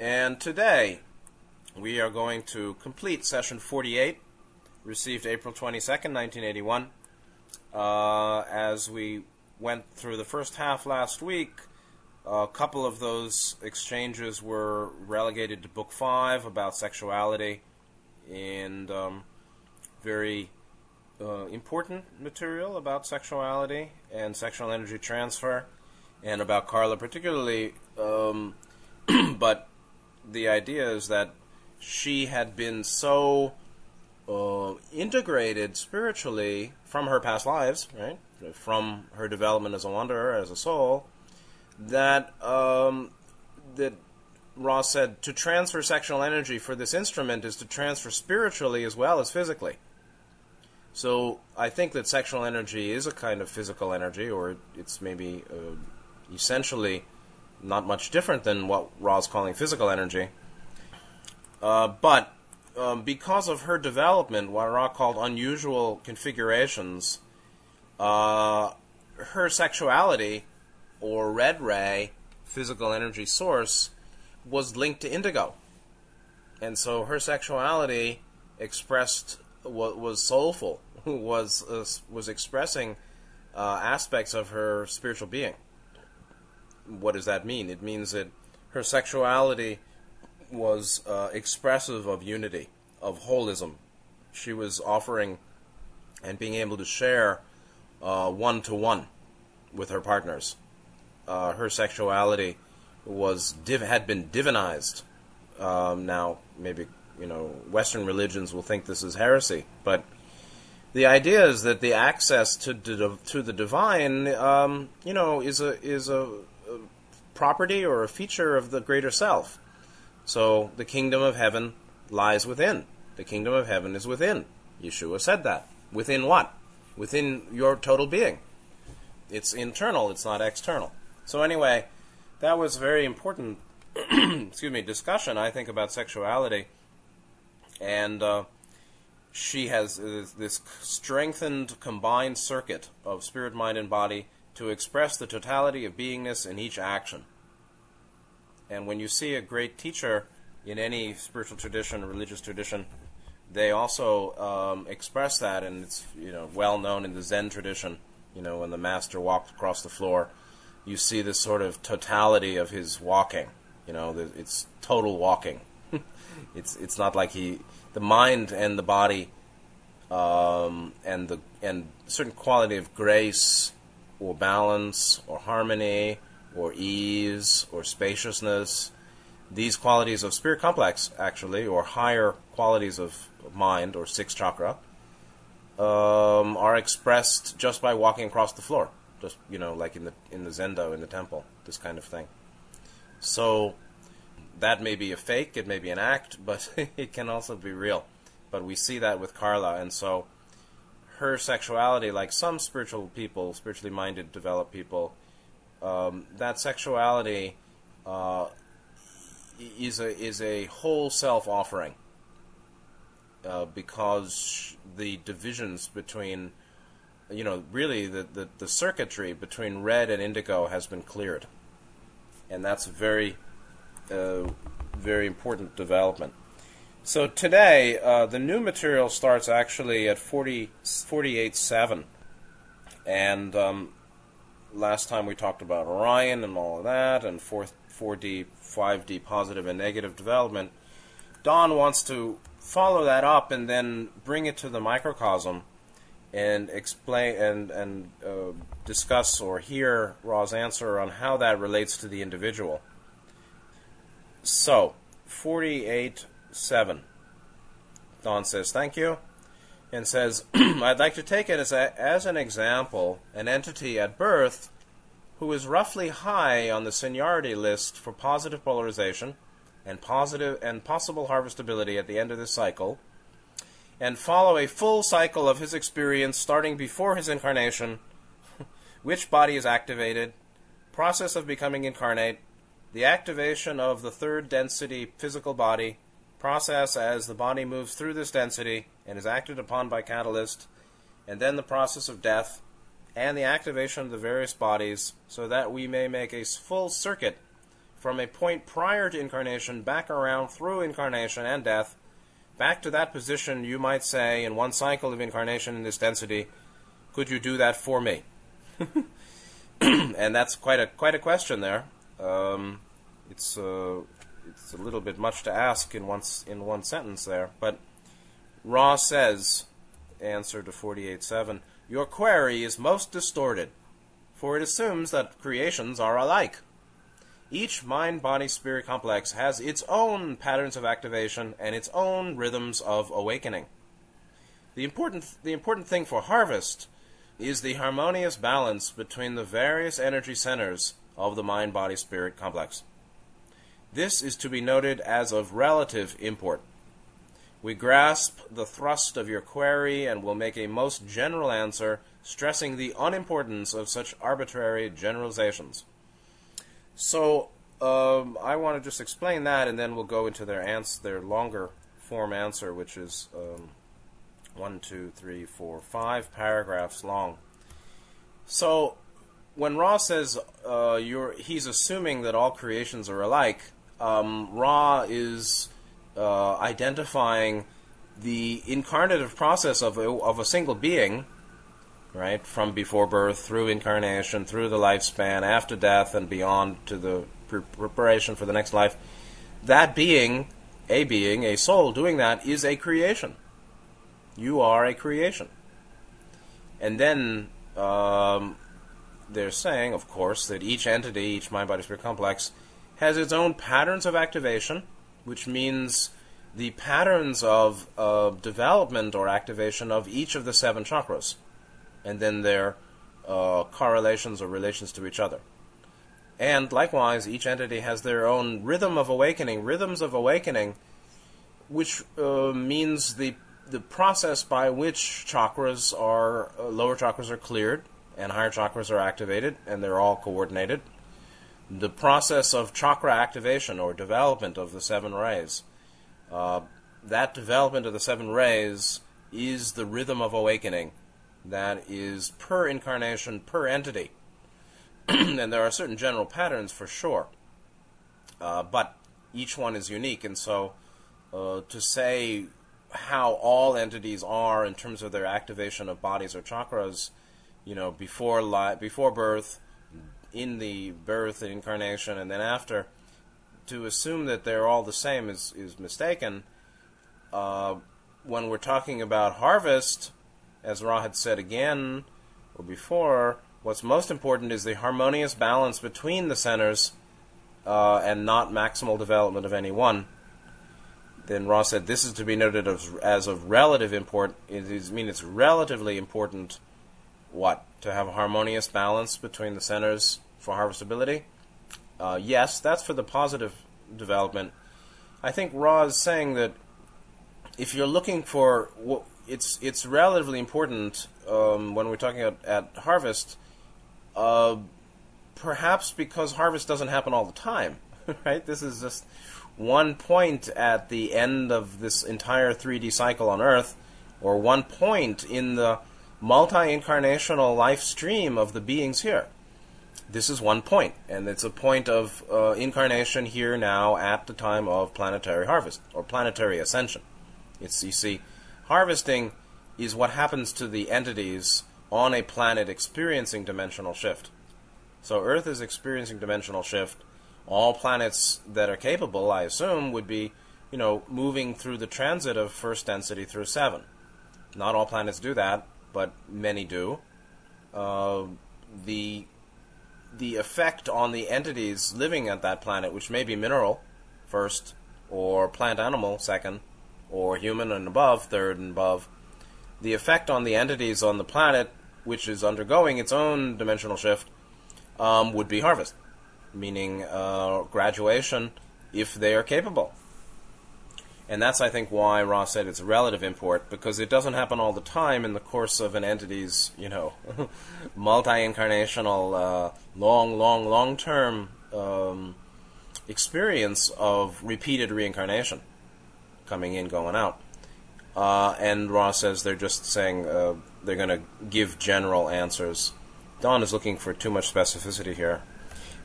And today we are going to complete session 48, received April 22nd, 1981. As we went through the first half last week, a couple of those exchanges were relegated to Book 5 about sexuality and very important material about sexuality and sexual energy transfer, and about Carla particularly, but the idea is that she had been so integrated spiritually from her past lives, right? From her development as a wanderer, as a soul, that that Ross said to transfer sexual energy for this instrument is to transfer spiritually as well as physically. So I think that sexual energy is a kind of physical energy, or it's maybe essentially not much different than what Ra's calling physical energy. But because of her development, what Ra called unusual configurations, her sexuality, or red ray, physical energy source, was linked to indigo. And so her sexuality expressed was soulful, was expressing aspects of her spiritual being. What does that mean? It means that her sexuality was expressive of unity, of holism. She was offering and being able to share one-to-one with her partners. Her sexuality was had been divinized. Now, maybe, Western religions will think this is heresy, but the idea is that the access to the divine, is a property or a feature of the greater self. So the kingdom of heaven lies within. The kingdom of heaven is within. Yeshua said that. Within what? Within your total being. It's internal, it's not external. So anyway, that was very important discussion, I think, about sexuality. And she has this strengthened combined circuit of spirit, mind, and body to express the totality of beingness in each action. And when you see a great teacher in any spiritual tradition, religious tradition, they also express that, and it's well known in the Zen tradition. When the master walked across the floor, you see this sort of totality of his walking. It's total walking. It's not like the mind and the body, and certain quality of grace, or balance, or harmony, or ease, or spaciousness. These qualities of spirit complex, actually, or higher qualities of mind, or sixth chakra, are expressed just by walking across the floor. Just, like in the zendo, in the temple, this kind of thing. So, that may be a fake, it may be an act, but it can also be real. But we see that with Carla, and so her sexuality, like some spiritual people, spiritually minded, developed people, that sexuality is a whole self offering, because the divisions between, really the circuitry between red and indigo has been cleared, and that's a very, very important development. So today, the new material starts actually at 48.7, and last time we talked about Orion and all of that, and 4D, 5D positive and negative development. Don wants to follow that up and then bring it to the microcosm and explain and discuss or hear Ra's answer on how that relates to the individual. So, 48.7. Don says, "Thank you," and says, "I'd like to take it as an example, an entity at birth who is roughly high on the seniority list for positive polarization and possible harvestability at the end of this cycle, and follow a full cycle of his experience starting before his incarnation, which body is activated, process of becoming incarnate, the activation of the third density physical body, process as the body moves through this density and is acted upon by catalyst, and then the process of death and the activation of the various bodies, so that we may make a full circuit from a point prior to incarnation back around through incarnation and death, back to that position, you might say, in one cycle of incarnation in this density, could you do that for me? And that's quite a question there. It's a little bit much to ask in one sentence there, but Ra says, answer to 48.7, your query is most distorted, for it assumes that creations are alike. Each mind-body-spirit complex has its own patterns of activation and its own rhythms of awakening. The important thing for harvest is the harmonious balance between the various energy centers of the mind-body-spirit complex. This is to be noted as of relative import. We grasp the thrust of your query and will make a most general answer, stressing the unimportance of such arbitrary generalizations. So I want to just explain that, and then we'll go into their longer form answer, which is 5 paragraphs long. So when Ra says he's assuming that all creations are alike, Ra is identifying the incarnative process of a single being, right, from before birth through incarnation, through the lifespan, after death, and beyond to the preparation for the next life. That being, a soul doing that, is a creation. You are a creation. And then they're saying, of course, that each entity, each mind-body-spirit complex, has its own patterns of activation, which means the patterns of development or activation of each of the 7 chakras, and then their correlations or relations to each other. And likewise, each entity has their own rhythms of awakening, which means the process by which lower chakras are cleared and higher chakras are activated, and they're all coordinated. The process of chakra activation or development of the 7 rays. That development of the 7 rays is the rhythm of awakening. That is per incarnation, per entity. And there are certain general patterns for sure. But each one is unique. And so to say how all entities are in terms of their activation of bodies or chakras, before birth, in the birth and incarnation, and then after, to assume that they're all the same is mistaken. When we're talking about harvest, as Ra had said again, or before, what's most important is the harmonious balance between the centers and not maximal development of any one. Then Ra said, this is to be noted as of relative import. It's relatively important, to have a harmonious balance between the centers for harvestability? Yes, that's for the positive development. I think Ra is saying that if you're looking for... It's relatively important when we're talking at harvest, perhaps because harvest doesn't happen all the time, right? This is just one point at the end of this entire 3D cycle on Earth, or one point in the multi-incarnational life stream of the beings here. This is one point, and it's a point of incarnation here now at the time of planetary harvest, or planetary ascension. Harvesting is what happens to the entities on a planet experiencing dimensional shift. So Earth is experiencing dimensional shift. All planets that are capable, I assume, would be, moving through the transit of 1st density through 7. Not all planets do that, but many do. The effect on the entities living at that planet, which may be mineral, 1st, or plant-animal, 2nd, or human and above, 3rd and above, the effect on the entities on the planet, which is undergoing its own dimensional shift, would be harvest, meaning graduation, if they are capable. And that's, I think, why Ra said it's relative import, because it doesn't happen all the time in the course of an entity's, multi-incarnational, long-term experience of repeated reincarnation. Coming in, going out. And Ra says they're just saying they're going to give general answers. Don is looking for too much specificity here.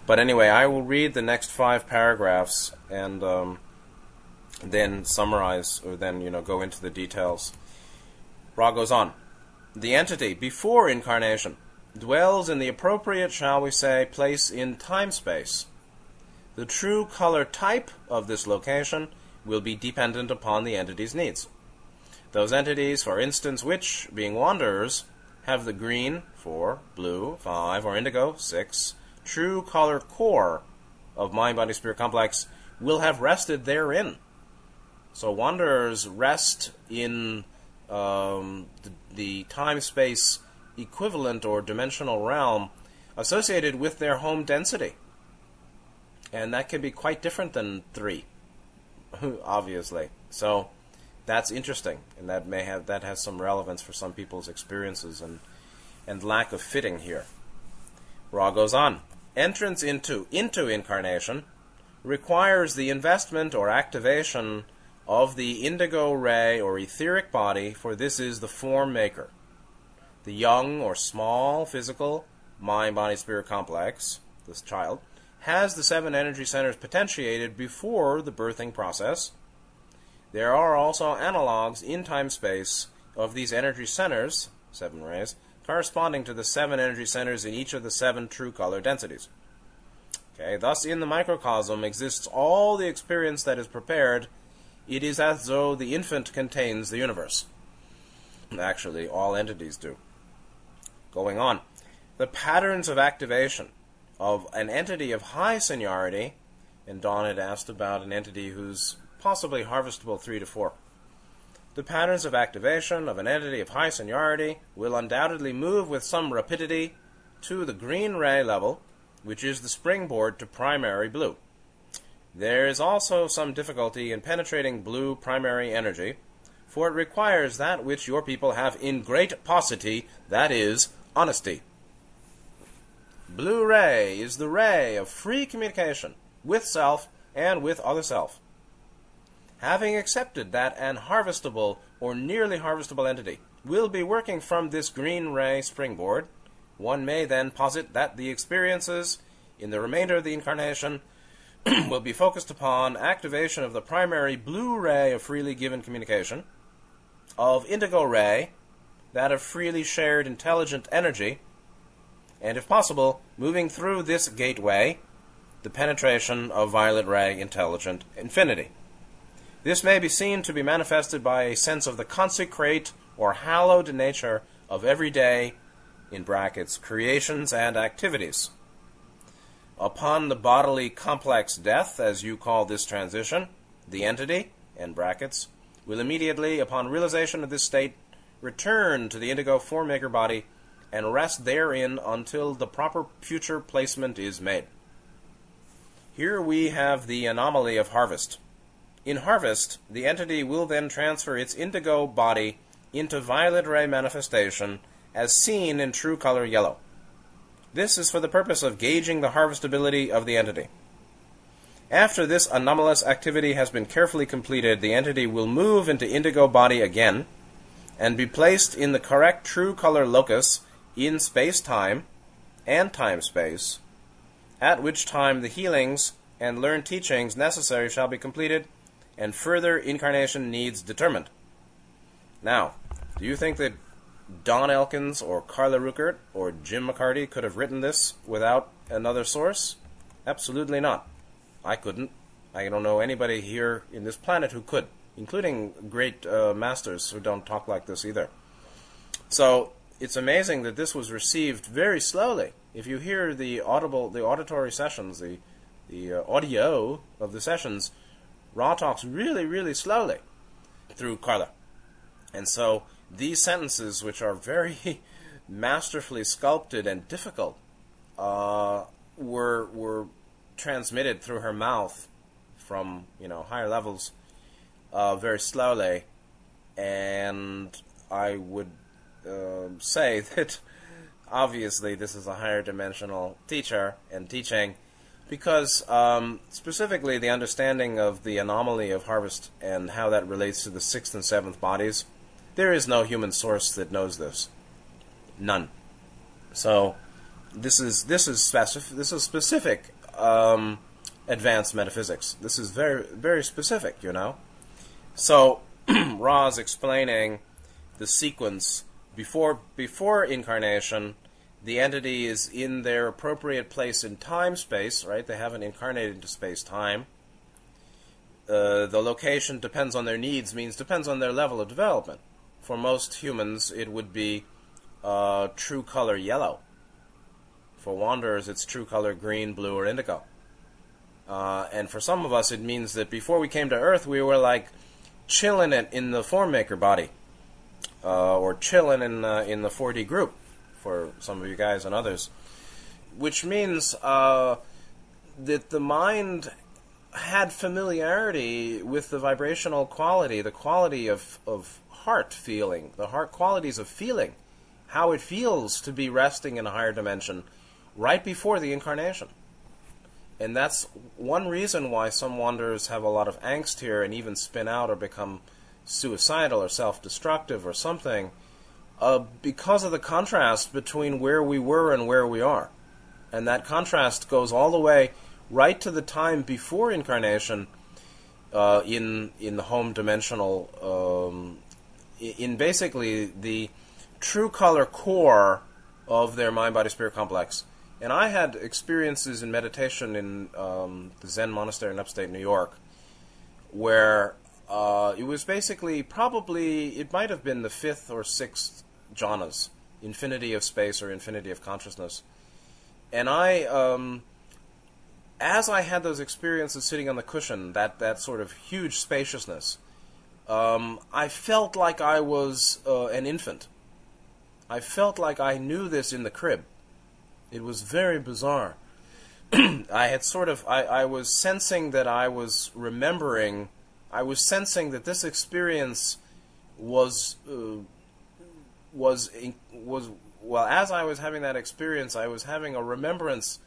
But anyway, I will read the next 5 paragraphs and then summarize, or then, you know, go into the details. Ra goes on. The entity, before incarnation, dwells in the appropriate, shall we say, place in time-space. The true color type of this location will be dependent upon the entity's needs. Those entities, for instance, which, being wanderers, have the green, 4, blue, 5, or indigo, 6, true color core of mind-body-spirit complex will have rested therein. So wanderers rest in the time-space equivalent or dimensional realm associated with their home density. And that can be quite different than 3, obviously. So that's interesting, and that may have, that has some relevance for some people's experiences and lack of fitting here. Ra goes on. Entrance into incarnation requires the investment or activation of the indigo ray or etheric body, for this is the form maker. The young or small physical mind-body-spirit complex, this child, has the 7 energy centers potentiated before the birthing process. There are also analogs in time-space of these energy centers, 7 rays, corresponding to the 7 energy centers in each of the 7 true color densities. Okay, thus in the microcosm exists all the experience that is prepared. It is as though the infant contains the universe. Actually, all entities do. Going on. The patterns of activation of an entity of high seniority, and Don had asked about an entity who's possibly harvestable 3 to 4. The patterns of activation of an entity of high seniority will undoubtedly move with some rapidity to the green ray level, which is the springboard to primary blue. There is also some difficulty in penetrating blue primary energy, for it requires that which your people have in great paucity, that is, honesty. Blue ray is the ray of free communication with self and with other self. Having accepted that an harvestable or nearly harvestable entity will be working from this green ray springboard, one may then posit that the experiences in the remainder of the incarnation will be focused upon activation of the primary blue ray of freely given communication, of indigo ray, that of freely shared intelligent energy, and if possible, moving through this gateway, the penetration of violet ray intelligent infinity. This may be seen to be manifested by a sense of the consecrate or hallowed nature of everyday, in brackets, creations and activities. Upon the bodily complex death, as you call this transition, the entity, in brackets, will immediately, upon realization of this state, return to the indigo form-maker body and rest therein until the proper future placement is made. Here we have the anomaly of harvest. In harvest, the entity will then transfer its indigo body into violet ray manifestation as seen in true color yellow. This is for the purpose of gauging the harvestability of the entity. After this anomalous activity has been carefully completed, the entity will move into indigo body again and be placed in the correct true color locus in space-time and time-space, at which time the healings and learned teachings necessary shall be completed and further incarnation needs determined. Now, do you think that Don Elkins or Carla Ruckert or Jim McCarty could have written this without another source? Absolutely not. I couldn't. I don't know anybody here in this planet who could, including great masters who don't talk like this either. So it's amazing that this was received very slowly. If you hear the auditory sessions, the audio of the sessions, Ra talks really, really slowly through Carla. And so these sentences, which are very masterfully sculpted and difficult, were transmitted through her mouth from, you know, higher levels very slowly, and I would say that obviously this is a higher dimensional teacher and teaching, because specifically the understanding of the anomaly of harvest and how that relates to the 6th and 7th bodies. There is no human source that knows this. None. So this is specific advanced metaphysics. This is very, very specific, you know. So Ra's explaining the sequence. Before incarnation, the entity is in their appropriate place in time-space, right? They haven't incarnated into space-time. The location depends on their needs, means depends on their level of development. For most humans, it would be true color yellow. For wanderers, it's true color green, blue, or indigo. And for some of us, it means that before we came to Earth, we were like chilling in the form maker body. Or chilling in the 4D group, for some of you guys and others, which means that the mind had familiarity with the vibrational quality, the quality of heart feeling, the heart qualities of feeling, how it feels to be resting in a higher dimension right before the incarnation. And that's one reason why some wanderers have a lot of angst here and even spin out or become suicidal or self-destructive or something, because of the contrast between where we were and where we are. And that contrast goes all the way right to the time before incarnation, in the home dimensional, in basically the true color core of their mind-body-spirit complex. And I had experiences in meditation in the Zen monastery in upstate New York, where it was basically probably, it might have been the 5th or 6th jhanas, infinity of space or infinity of consciousness. And I, as I had those experiences sitting on the cushion, that sort of huge spaciousness, I felt like I was an infant. I felt like I knew this in the crib. It was very bizarre. I was sensing that I was remembering, I was sensing that this experience was as I was having that experience, I was having a remembrance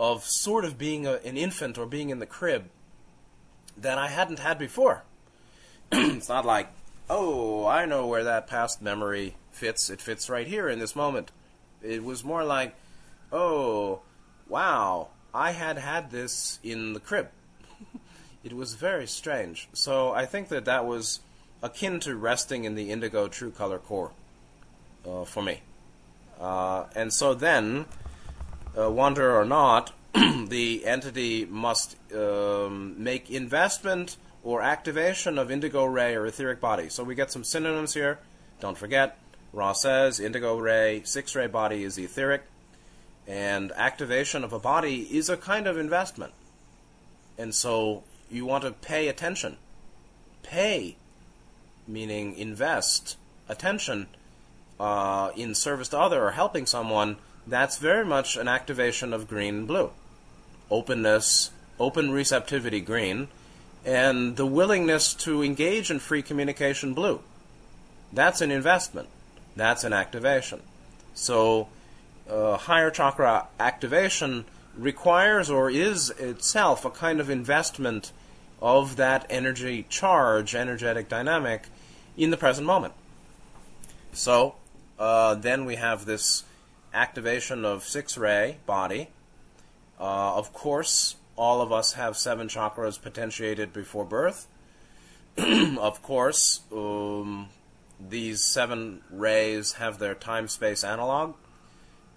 of sort of being an infant or being in the crib that I hadn't had before. It's not like, oh, I know where that past memory fits. It fits right here in this moment. It was more like, oh, wow, I had this in the crib. It was very strange. So I think that was akin to resting in the indigo true color core for me. And so then, wanderer or not, the entity must make investment or activation of indigo ray or etheric body. So we get some synonyms here. Don't forget, Ra says indigo ray, 6-ray body is etheric. And activation of a body is a kind of investment. And so you want to pay attention. Pay, meaning invest attention in service to other or helping someone. That's very much an activation of green and blue. Openness, open receptivity, green, and the willingness to engage in free communication, blue. That's an investment. That's an activation. So higher chakra activation requires or is itself a kind of investment of that energy charge, energetic dynamic, in the present moment. So then we have this activation of 6-ray body. Of course, all of us have 7 chakras potentiated before birth. Of course, these 7 rays have their time-space analog,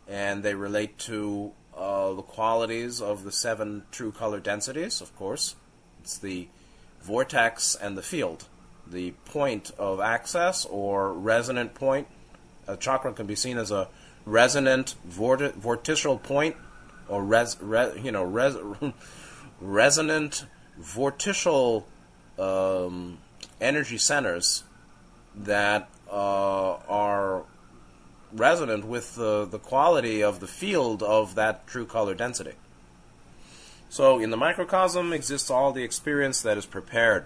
and they relate to the qualities of the 7 true color densities, of course. It's the vortex and the field, the point of access or resonant point. A chakra can be seen as a resonant vorticial point, or resonant vorticial energy centers that are resonant with the quality of the field of that true color density. So in the microcosm exists all the experience that is prepared.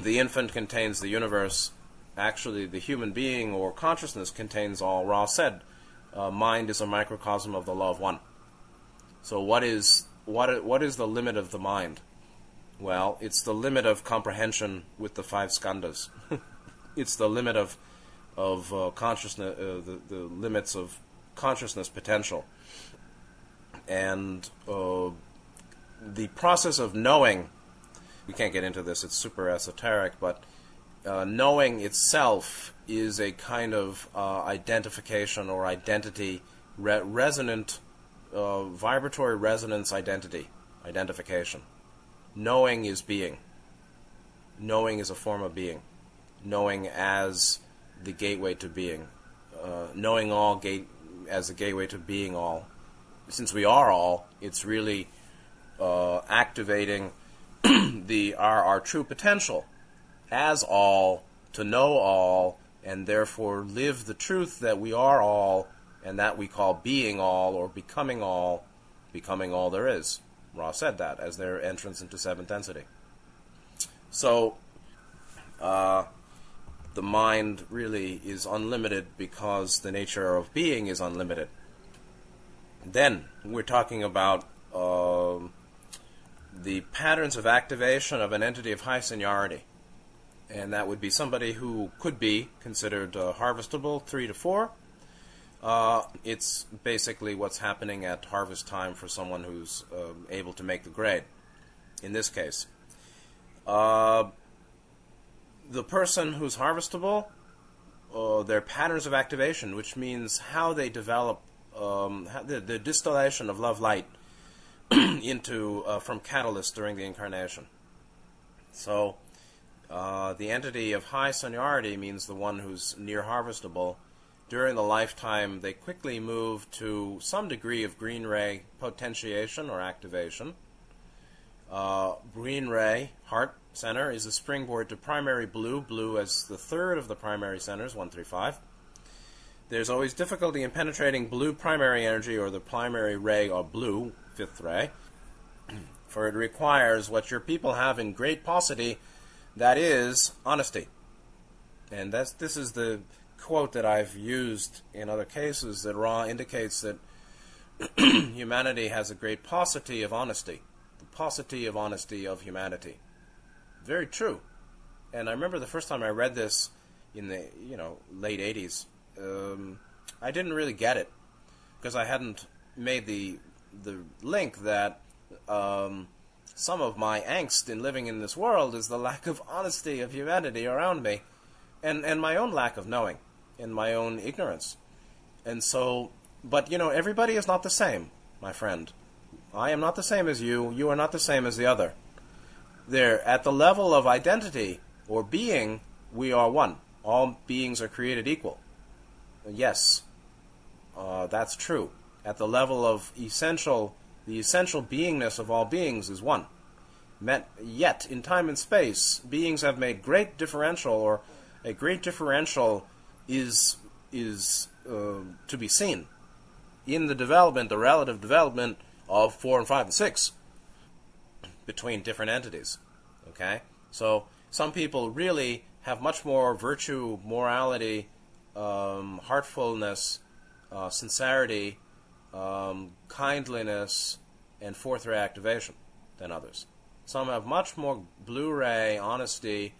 The infant contains the universe. Actually, the human being or consciousness contains all. Ra said, mind is a microcosm of the law of one. So what is the limit of the mind? Well, it's the limit of comprehension with the 5 skandhas. It's the limit of consciousness, the limits of consciousness potential, and the process of knowing, we can't get into this, it's super esoteric, but knowing itself is a kind of identification or identity, resonant, vibratory resonance identification. Knowing is being. Knowing is a form of being. Knowing as the gateway to being. Knowing all as the gateway to being all. Since we are all, it's really activating our true potential as all, to know all, and therefore live the truth that we are all, and that we call being all or becoming all, there is. Ra said that as their entrance into seventh density. So the mind really is unlimited because the nature of being is unlimited. Then we're talking about the patterns of activation of an entity of high seniority. And that would be somebody who could be considered harvestable, 3 to 4. It's basically what's happening at harvest time for someone who's able to make the grade, in this case. The person who's harvestable, their patterns of activation, which means how they develop the distillation of love light into from catalyst during the incarnation. So the entity of high seniority means the one who's near harvestable. During the lifetime, they quickly move to some degree of green ray potentiation or activation. Green ray, heart center, is a springboard to primary blue, blue as the third of the primary centers, 1, 3, 5. There's always difficulty in penetrating blue primary energy or the primary ray or blue, 5th ray, for it requires what your people have in great paucity, that is honesty. And this is the quote that I've used in other cases, that Ra indicates that humanity has a great paucity of honesty, the paucity of honesty of humanity. Very true. And I remember the first time I read this in the late 80s, I didn't really get it because I hadn't made the link that some of my angst in living in this world is the lack of honesty of humanity around me, and my own lack of knowing, and my own ignorance. And so, but everybody is not the same, my friend. I am not the same as you. You are not the same as the other. There, at the level of identity or being, we are one. All beings are created equal. Yes, that's true. At the level of essential, the essential beingness of all beings is one. Yet, in time and space, beings have made great differential, or a great differential is to be seen in the development, the relative development of 4 and 5 and 6 between different entities. Okay, so some people really have much more virtue, morality, heartfulness, sincerity, kindliness, and 4th ray activation than others. Some have much more blue ray, honesty,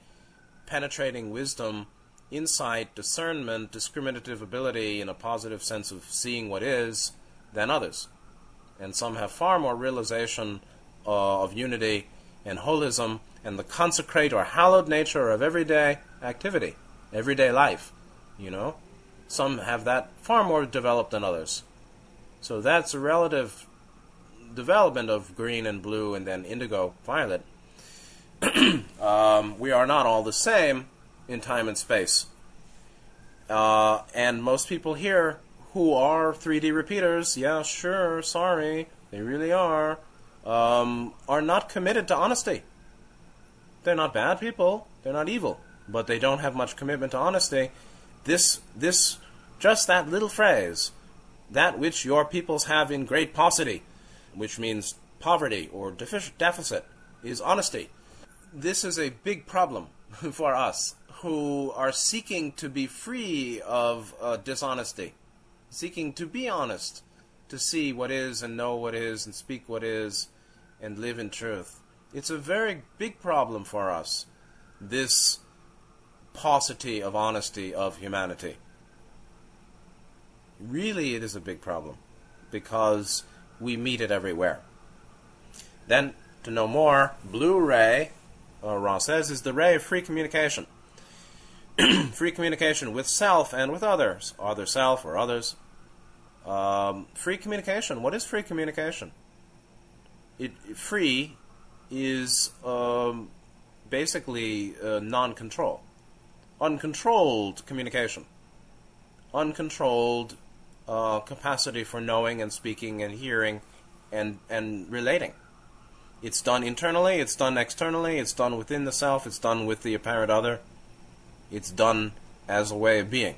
penetrating wisdom, insight, discernment, discriminative ability, in a positive sense of seeing what is, than others. And some have far more realization of unity and holism and the consecrate or hallowed nature of everyday activity, everyday life. Some have that far more developed than others. So that's a relative development of green and blue and then indigo, violet. We are not all the same in time and space. And most people here who are 3D repeaters, yeah, sure, sorry, they really are not committed to honesty. They're not bad people, they're not evil, but they don't have much commitment to honesty. This, just that little phrase, that which your peoples have in great paucity, which means poverty or deficit, is honesty. This is a big problem for us who are seeking to be free of dishonesty, seeking to be honest, to see what is and know what is and speak what is and live in truth. It's a very big problem for us, this paucity of honesty of humanity. Really, it is a big problem because we meet it everywhere. Then, to know more, blue ray, Ross says, is the ray of free communication. Free communication with self and with others. Other self or others. Free communication. What is free communication? Free is basically non-control. Uncontrolled communication. Uncontrolled capacity for knowing and speaking and hearing and relating. It's done internally, it's done externally, it's done within the self, it's done with the apparent other. It's done as a way of being.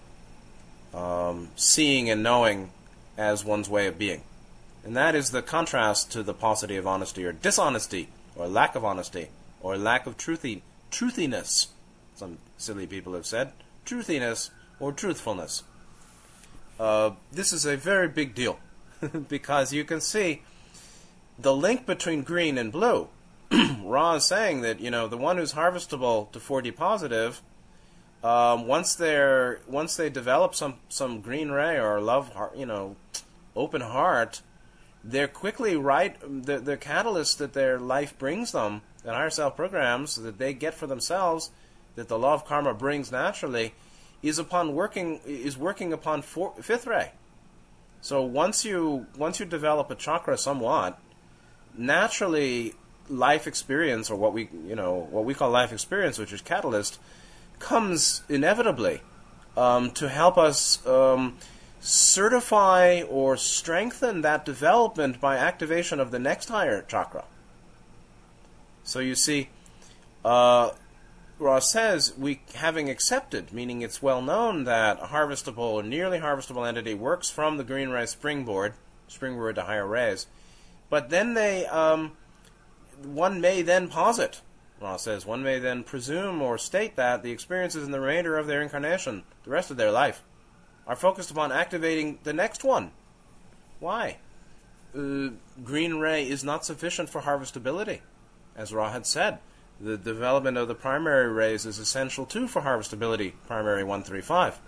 Seeing and knowing as one's way of being. And that is the contrast to the paucity of honesty or dishonesty or lack of honesty or lack of truthiness. Some silly people have said. Truthiness or truthfulness. This is a very big deal because you can see the link between green and blue. Ra is saying that, you know, the one who's harvestable to 4D positive, once they develop some green ray or love, you know, open heart, they're quickly right. The catalyst that their life brings them, that higher self programs that they get for themselves, that the law of karma brings naturally, is working upon fifth ray. So once you develop a chakra somewhat, naturally life experience, or what we call life experience, which is catalyst, comes inevitably to help us certify or strengthen that development by activation of the next higher chakra. So you see, Ross says, we having accepted, meaning it's well known that a harvestable or nearly harvestable entity works from the green ray springboard to higher rays, but then they, one may then posit. Ross says, one may then presume or state that the experiences in the remainder of their incarnation, the rest of their life, are focused upon activating the next one. Why? Green ray is not sufficient for harvestability. As Ra had said, the development of the primary rays is essential too for harvestability, primary 135.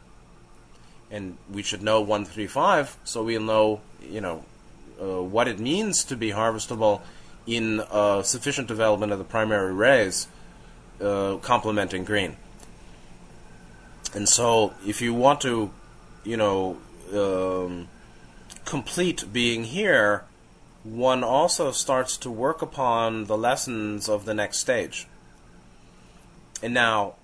And we should know 135 so we'll know, what it means to be harvestable in sufficient development of the primary rays, complementing green. And so, if you want to, complete being here, one also starts to work upon the lessons of the next stage. And now,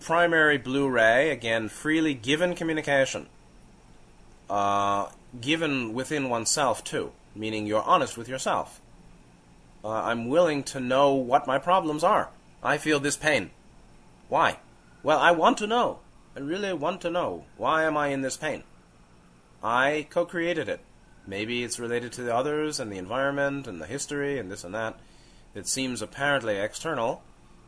primary blue ray, again, freely given communication, given within oneself too, meaning you're honest with yourself. I'm willing to know what my problems are. I feel this pain. Why? Well, I want to know. I really want to know. Why am I in this pain? I co-created it. Maybe it's related to the others and the environment and the history and this and that. It seems apparently external.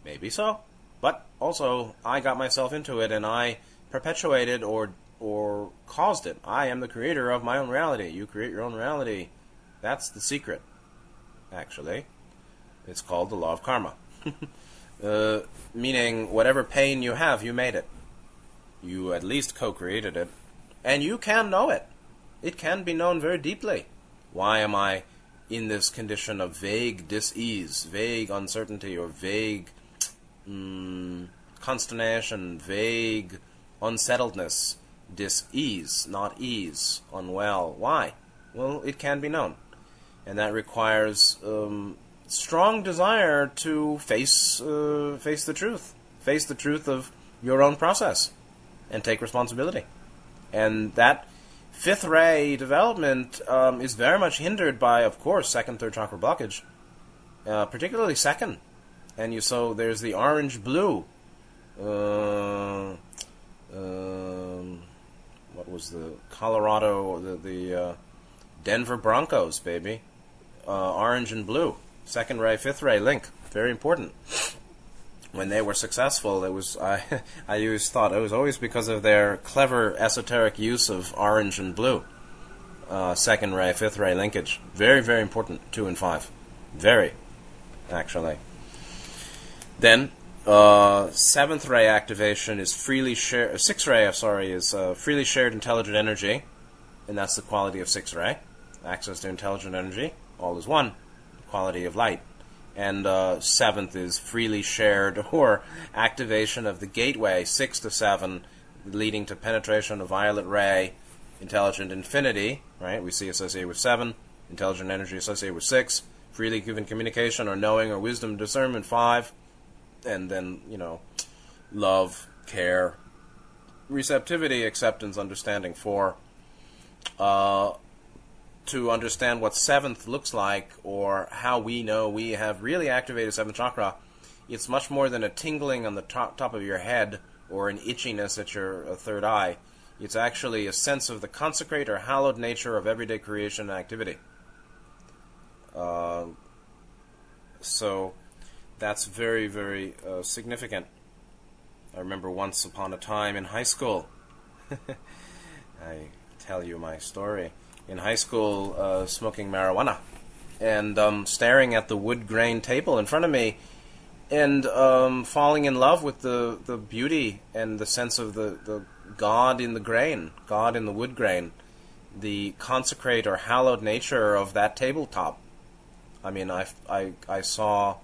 Maybe so. But also, I got myself into it and I perpetuated or caused it. I am the creator of my own reality. You create your own reality. That's the secret. Actually, it's called the law of karma. Meaning, whatever pain you have, you made it. You at least co-created it. And you can know it. It can be known very deeply. Why am I in this condition of vague dis-ease, vague uncertainty, or vague consternation, vague unsettledness, dis-ease, not ease, unwell? Why? Well, it can be known. And that requires strong desire to face the truth. Face the truth of your own process and take responsibility. And that fifth ray development is very much hindered by, of course, second, third chakra blockage, particularly second. And so there's the orange-blue. What was the Colorado, the Denver Broncos, baby. Orange and blue, second ray, fifth ray link, very important. When they were successful, it was I always thought it was always because of their clever esoteric use of orange and blue, second ray, fifth ray linkage, very very important. 2 and 5, very actually. Then seventh ray activation is freely shared. Sixth ray, is freely shared intelligent energy, and that's the quality of sixth ray, access to intelligent energy. All is one. quality of light. And seventh is freely shared or activation of the gateway, 6 to 7, leading to penetration of violet ray, intelligent infinity, right? We see associated with 7, intelligent energy associated with 6, freely given communication or knowing or wisdom discernment, 5, and then, you know, love, care, receptivity, acceptance, understanding, 4. To understand what 7th looks like or how we know we have really activated 7th chakra, it's much more than a tingling on the top of your head or an itchiness at your third eye. It's actually a sense of the consecrate or hallowed nature of everyday creation and activity. So that's very, very significant. I remember once upon a time in high school, I tell you my story, in high school smoking marijuana and staring at the wood-grain table in front of me and falling in love with the beauty and the sense of the God in the grain, God in the wood grain, the consecrate or hallowed nature of that tabletop. I mean, I saw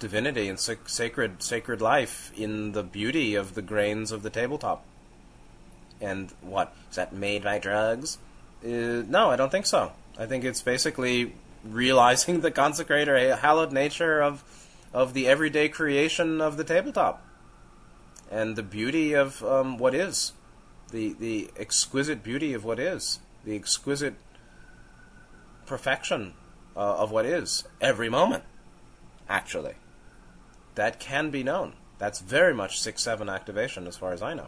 divinity and sacred life in the beauty of the grains of the tabletop. And what is that made by drugs? No, I don't think so. I think it's basically realizing the consecrate or hallowed nature of the everyday creation of the tabletop. And the beauty of what is, the exquisite beauty of what is, the exquisite perfection of what is, every moment, actually. That can be known. That's very much 6-7 activation as far as I know.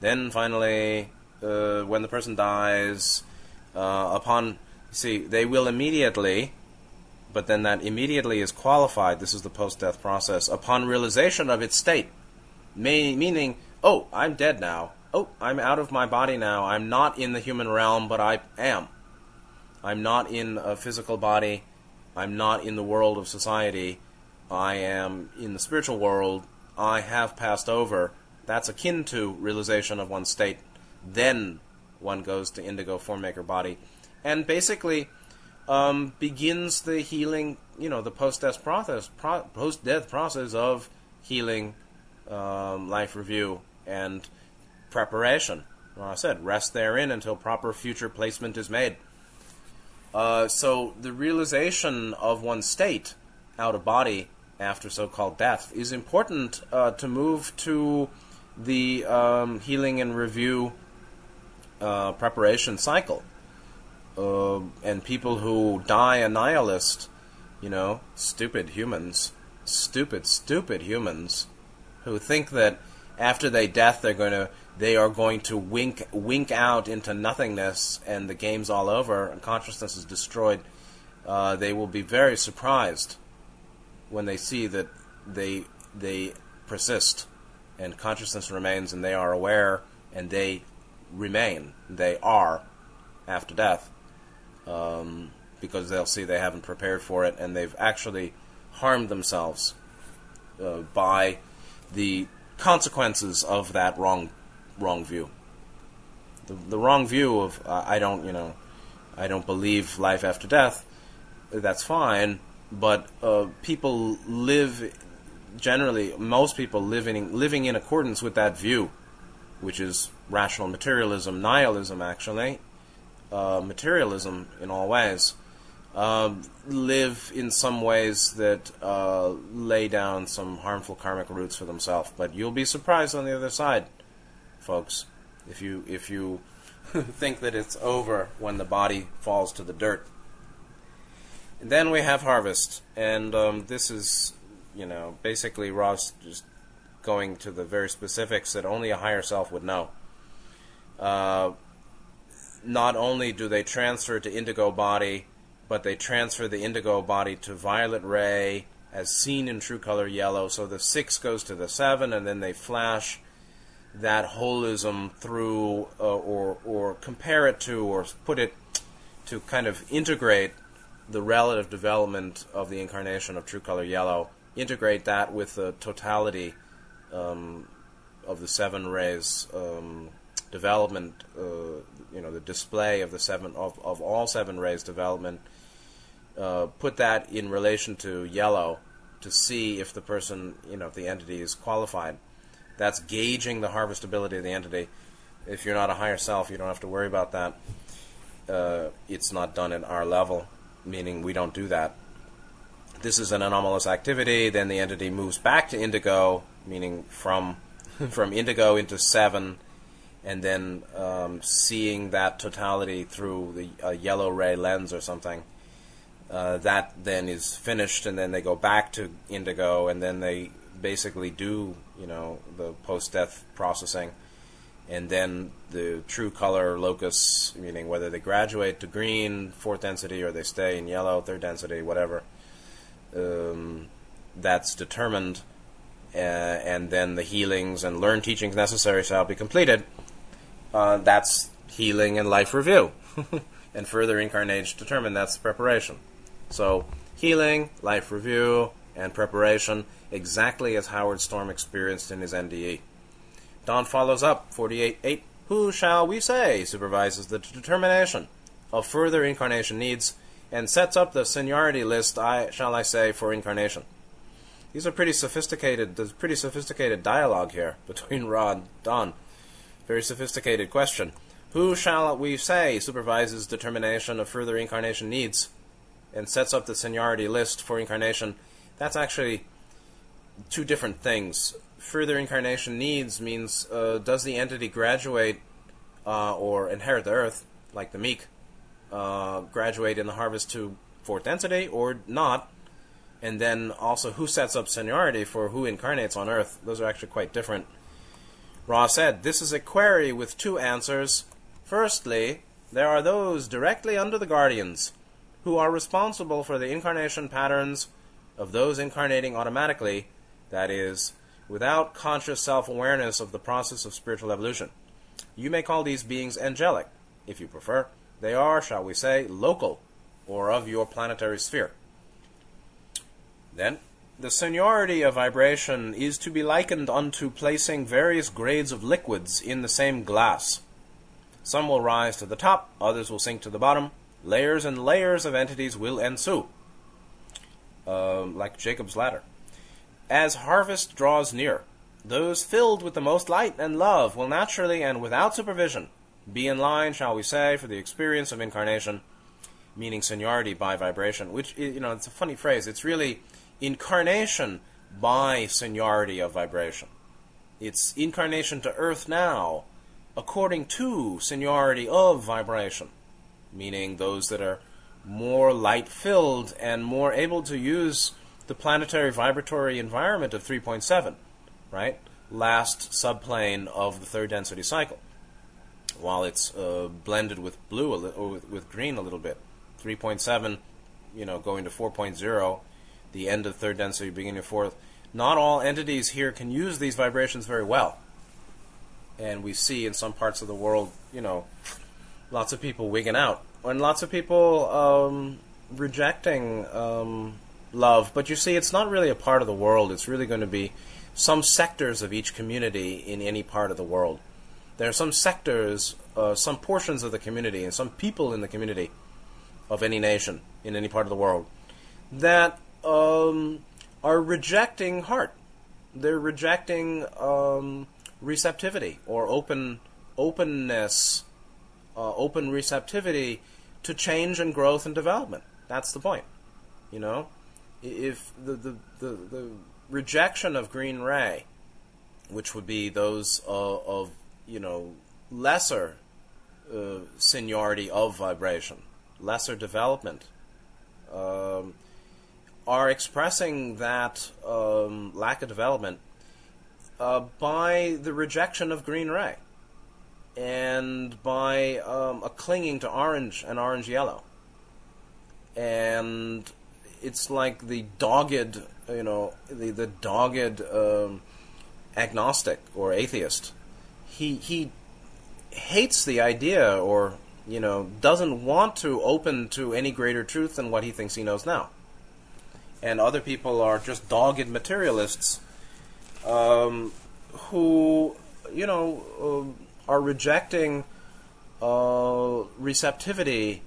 Then finally, when the person dies, they will immediately, but then that immediately is qualified, this is the post-death process, upon realization of its state. Meaning, oh, I'm dead now. Oh, I'm out of my body now. I'm not in the human realm, but I am. I'm not in a physical body. I'm not in the world of society. I am in the spiritual world. I have passed over. That's akin to realization of one's state. Then one goes to indigo formmaker body and basically begins the healing, you know, the post-death process of healing, life review and preparation. Well, I said rest therein until proper future placement is made. So the realization of one's state out of body after so-called death is important to move to the healing and review preparation cycle. And people who die a nihilist, you know, stupid humans who think that after they death they are going to wink out into nothingness and the game's all over and consciousness is destroyed, they will be very surprised when they see that they persist and consciousness remains and they are aware and they remain. They are after death because they'll see they haven't prepared for it and they've actually harmed themselves by the consequences of that wrong view. The wrong view of I don't believe life after death. That's fine, but people live generally. Most people living in accordance with that view, which is rational materialism, nihilism actually, materialism in all ways. Live in some ways that lay down some harmful karmic roots for themselves, but you'll be surprised on the other side, folks, if you think that it's over when the body falls to the dirt. And then we have harvest, and this is, you know, basically Ross just going to the very specifics that only a higher self would know. Not only do they transfer to indigo body, but they transfer the indigo body to violet ray as seen in true color yellow. So the 6 goes to the 7, and then they flash that holism through or compare it to or put it to kind of integrate the relative development of the incarnation of true color yellow, integrate that with the totality of the 7 rays development, the display of all 7 rays development put that in relation to yellow to see if the person, if the entity is qualified. That's gauging the harvestability of the entity. If you're not a higher self, you don't have to worry about that. It's not done at our level, meaning we don't do that. This is an anomalous activity. Then the entity moves back to indigo, meaning from indigo into 7, and then seeing that totality through the yellow ray lens or something. That then is finished, and then they go back to indigo, and then they basically do the post-death processing, and then the true color locus, meaning whether they graduate to green, 4th density, or they stay in yellow, 3rd density, whatever. That's determined, and then the healings and learned teachings necessary shall be completed. That's healing and life review, and further incarnation determined. That's preparation. So healing, life review, and preparation, exactly as Howard Storm experienced in his NDE. Don follows up, 48.8, who shall we say supervises the determination of further incarnation needs and sets up the seniority list, for incarnation. These are pretty sophisticated. There's pretty sophisticated dialogue here between Ra and Don. Very sophisticated question. Who shall we say supervises determination of further incarnation needs and sets up the seniority list for incarnation? That's actually two different things. Further incarnation needs means, does the entity graduate or inherit the earth, like the meek, graduate in the harvest to 4th density or not? And then also, who sets up seniority for who incarnates on earth? Those are actually quite different. Ra said, this is a query with two answers. Firstly, there are those directly under the guardians who are responsible for the incarnation patterns of those incarnating automatically, that is, without conscious self-awareness of the process of spiritual evolution. You may call these beings angelic, if you prefer. They are, shall we say, local, or of your planetary sphere. Then, the seniority of vibration is to be likened unto placing various grades of liquids in the same glass. Some will rise to the top, others will sink to the bottom. Layers and layers of entities will ensue. Like Jacob's ladder. As harvest draws near, those filled with the most light and love will naturally and without supervision be in line, shall we say, for the experience of incarnation, meaning seniority by vibration, which, it's a funny phrase. It's really incarnation by seniority of vibration. It's incarnation to earth now according to seniority of vibration, meaning those that are more light-filled and more able to use the planetary vibratory environment of 3.7, right? Last subplane of the 3rd density cycle, while it's blended with blue or with green a little bit. 3.7, going to 4.0, the end of 3rd density, beginning of 4th. Not all entities here can use these vibrations very well. And we see in some parts of the world, lots of people wigging out. And lots of people rejecting love. But you see, it's not really a part of the world. It's really going to be some sectors of each community in any part of the world. There are some sectors, some portions of the community, and some people in the community of any nation, in any part of the world, that are rejecting heart. They're rejecting receptivity or openness, open receptivity to change and growth and development. That's the point. If the rejection of green ray, which would be those of lesser seniority of vibration, lesser development, are expressing that lack of development by the rejection of green ray and by a clinging to orange and orange-yellow. And it's like the dogged, the dogged agnostic or atheist. He hates the idea or doesn't want to open to any greater truth than what he thinks he knows now. And other people are just dogged materialists who, are rejecting receptivity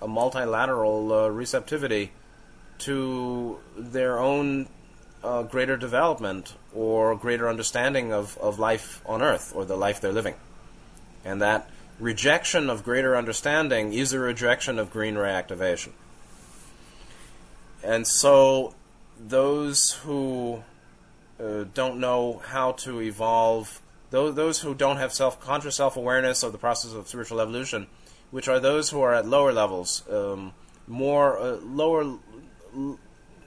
a multilateral receptivity to their own greater development or greater understanding of life on Earth or the life they're living. And that rejection of greater understanding is a rejection of green ray activation. And so those who don't know how to evolve, those who don't have conscious self-awareness of the process of spiritual evolution, which are those who are at lower levels,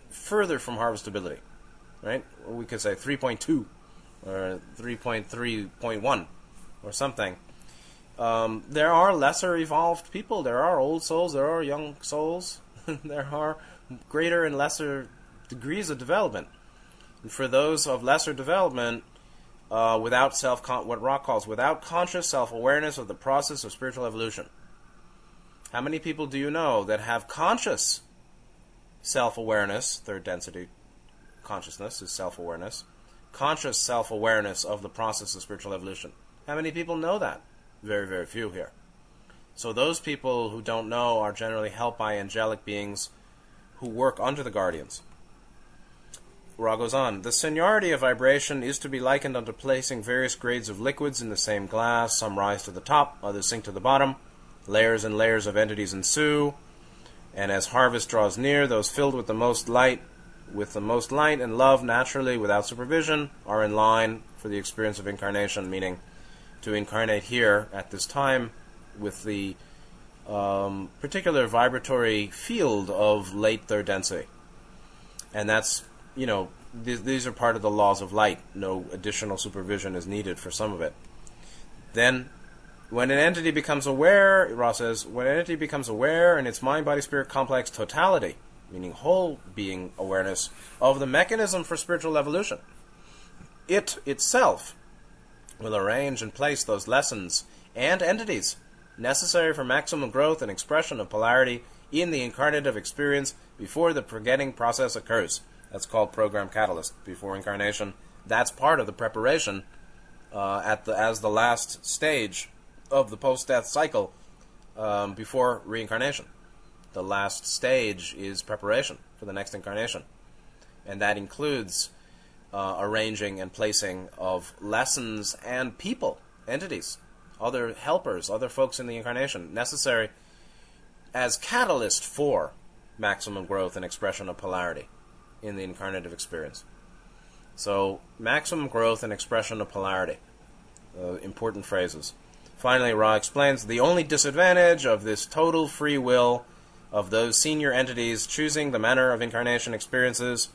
further from harvestability, right? Or we could say 3.2 or 3.3.1 or something. There are lesser evolved people. There are old souls. There are young souls. There are greater and lesser degrees of development. And for those of lesser development, what Rock calls without conscious self-awareness of the process of spiritual evolution. How many people do you know that have conscious self-awareness? Third density consciousness is self-awareness. Conscious self-awareness of the process of spiritual evolution. How many people know that? Very, very few here. So those people who don't know are generally helped by angelic beings who work under the guardians. Ra goes on. The seniority of vibration is to be likened unto placing various grades of liquids in the same glass. Some rise to the top, others sink to the bottom. Layers and layers of entities ensue. And as harvest draws near, those filled with the most light, and love, naturally, without supervision, are in line for the experience of incarnation, meaning to incarnate here at this time with the particular vibratory field of late third density. And that's, you know, these are part of the laws of light. No additional supervision is needed for some of it. Then, when an entity becomes aware, Ross says, when an entity becomes aware in its mind-body-spirit complex totality, meaning whole being awareness, of the mechanism for spiritual evolution, it itself will arrange and place those lessons and entities necessary for maximum growth and expression of polarity in the incarnative experience before the forgetting process occurs. That's called program catalyst before incarnation. That's part of the preparation as the last stage of the post-death cycle before reincarnation. The last stage is preparation for the next incarnation. And that includes arranging and placing of lessons and people, entities, other helpers, other folks in the incarnation necessary as catalyst for maximum growth and expression of polarity in the incarnative experience. So, maximum growth and expression of polarity. Important phrases. Finally, Ra explains, the only disadvantage of this total free will of those senior entities choosing the manner of incarnation experiences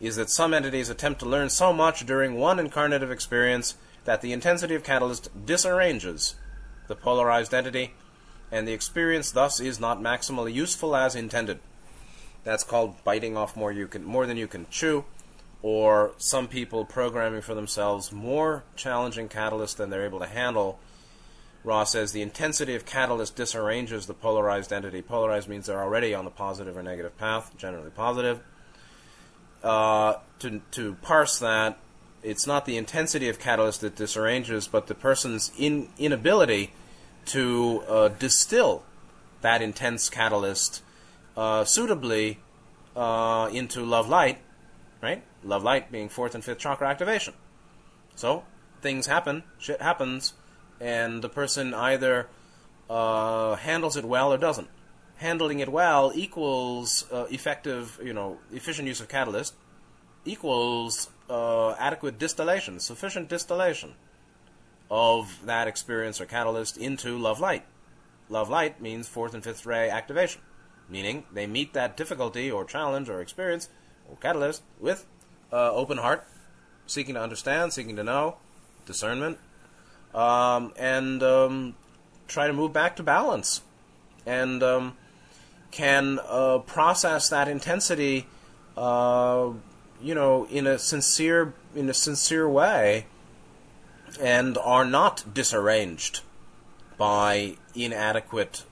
is that some entities attempt to learn so much during one incarnative experience that the intensity of catalyst disarranges the polarized entity, and the experience thus is not maximally useful as intended. That's called biting off more than you can chew, or some people programming for themselves more challenging catalysts than they're able to handle. Ra says the intensity of catalyst disarranges the polarized entity. Polarized means they're already on the positive or negative path, generally positive. To parse that, it's not the intensity of catalyst that disarranges, but the person's inability to distill that intense catalyst suitably into love light, right? Love light being fourth and fifth chakra activation. So things happen, shit happens, and the person either handles it well or doesn't. Handling it well equals effective, efficient use of catalyst equals adequate distillation, sufficient distillation of that experience or catalyst into love light. Love light means fourth and fifth ray activation. Meaning, they meet that difficulty or challenge or experience or catalyst with open heart, seeking to understand, seeking to know, discernment, and try to move back to balance, and can process that intensity, in a sincere way, and are not disarranged by inadequate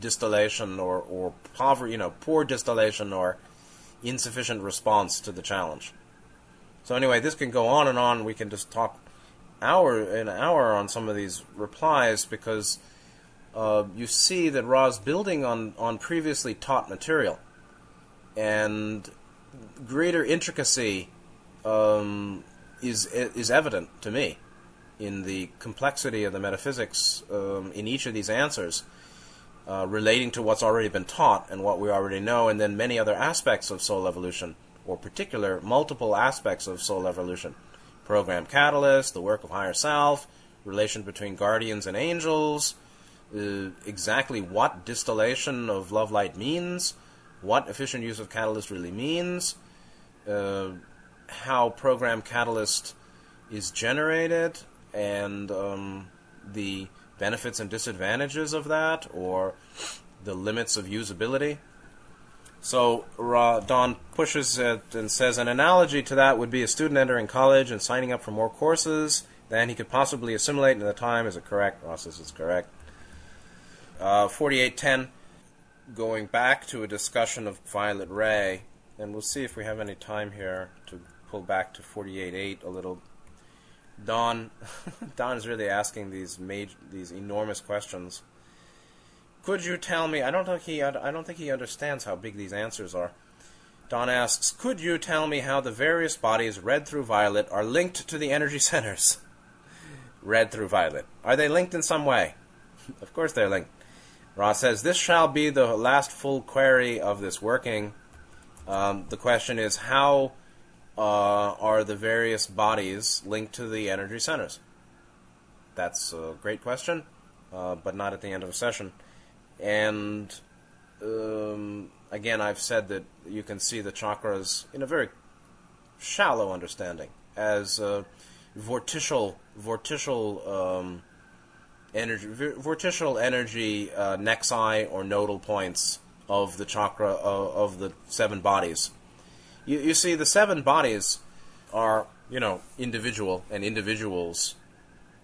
distillation or poverty, poor distillation or insufficient response to the challenge. So anyway, this can go on and on. We can just talk an hour on some of these replies because you see that Ra's building on previously taught material and greater intricacy is evident to me in the complexity of the metaphysics in each of these answers relating to what's already been taught and what we already know, and then many other aspects of soul evolution, or particular multiple aspects of soul evolution. Program catalyst, the work of higher self, relation between guardians and angels, exactly what distillation of love light means, what efficient use of catalyst really means, how program catalyst is generated, and the benefits and disadvantages of that, or the limits of usability. So Don pushes it and says, an analogy to that would be a student entering college and signing up for more courses than he could possibly assimilate in the time. Is it correct? Ross, this is correct. 4810, going back to a discussion of violet ray, and we'll see if we have any time here to pull back to 48.8 a little. Don is really asking these enormous questions. Could you tell me? I don't think he understands how big these answers are. Don asks, could you tell me how the various bodies read through violet are linked to the energy centers? Read through violet. Are they linked in some way? Of course they're linked. Ra says, this shall be the last full query of this working. The question is, how are the various bodies linked to the energy centers? That's a great question, but not at the end of a session. And again, I've said that you can see the chakras in a very shallow understanding as vorticial energy nexi or nodal points of the chakra of the seven bodies. You see, the seven bodies are, individual, and individuals,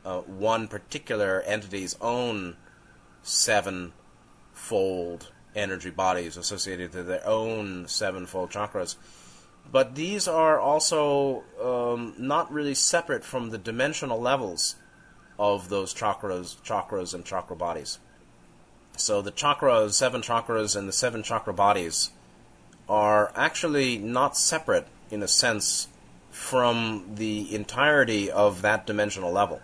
one particular entity's own sevenfold energy bodies associated to their own sevenfold chakras. But these are also not really separate from the dimensional levels of those chakras and chakra bodies. So the seven chakras and the seven chakra bodies are actually not separate, in a sense, from the entirety of that dimensional level.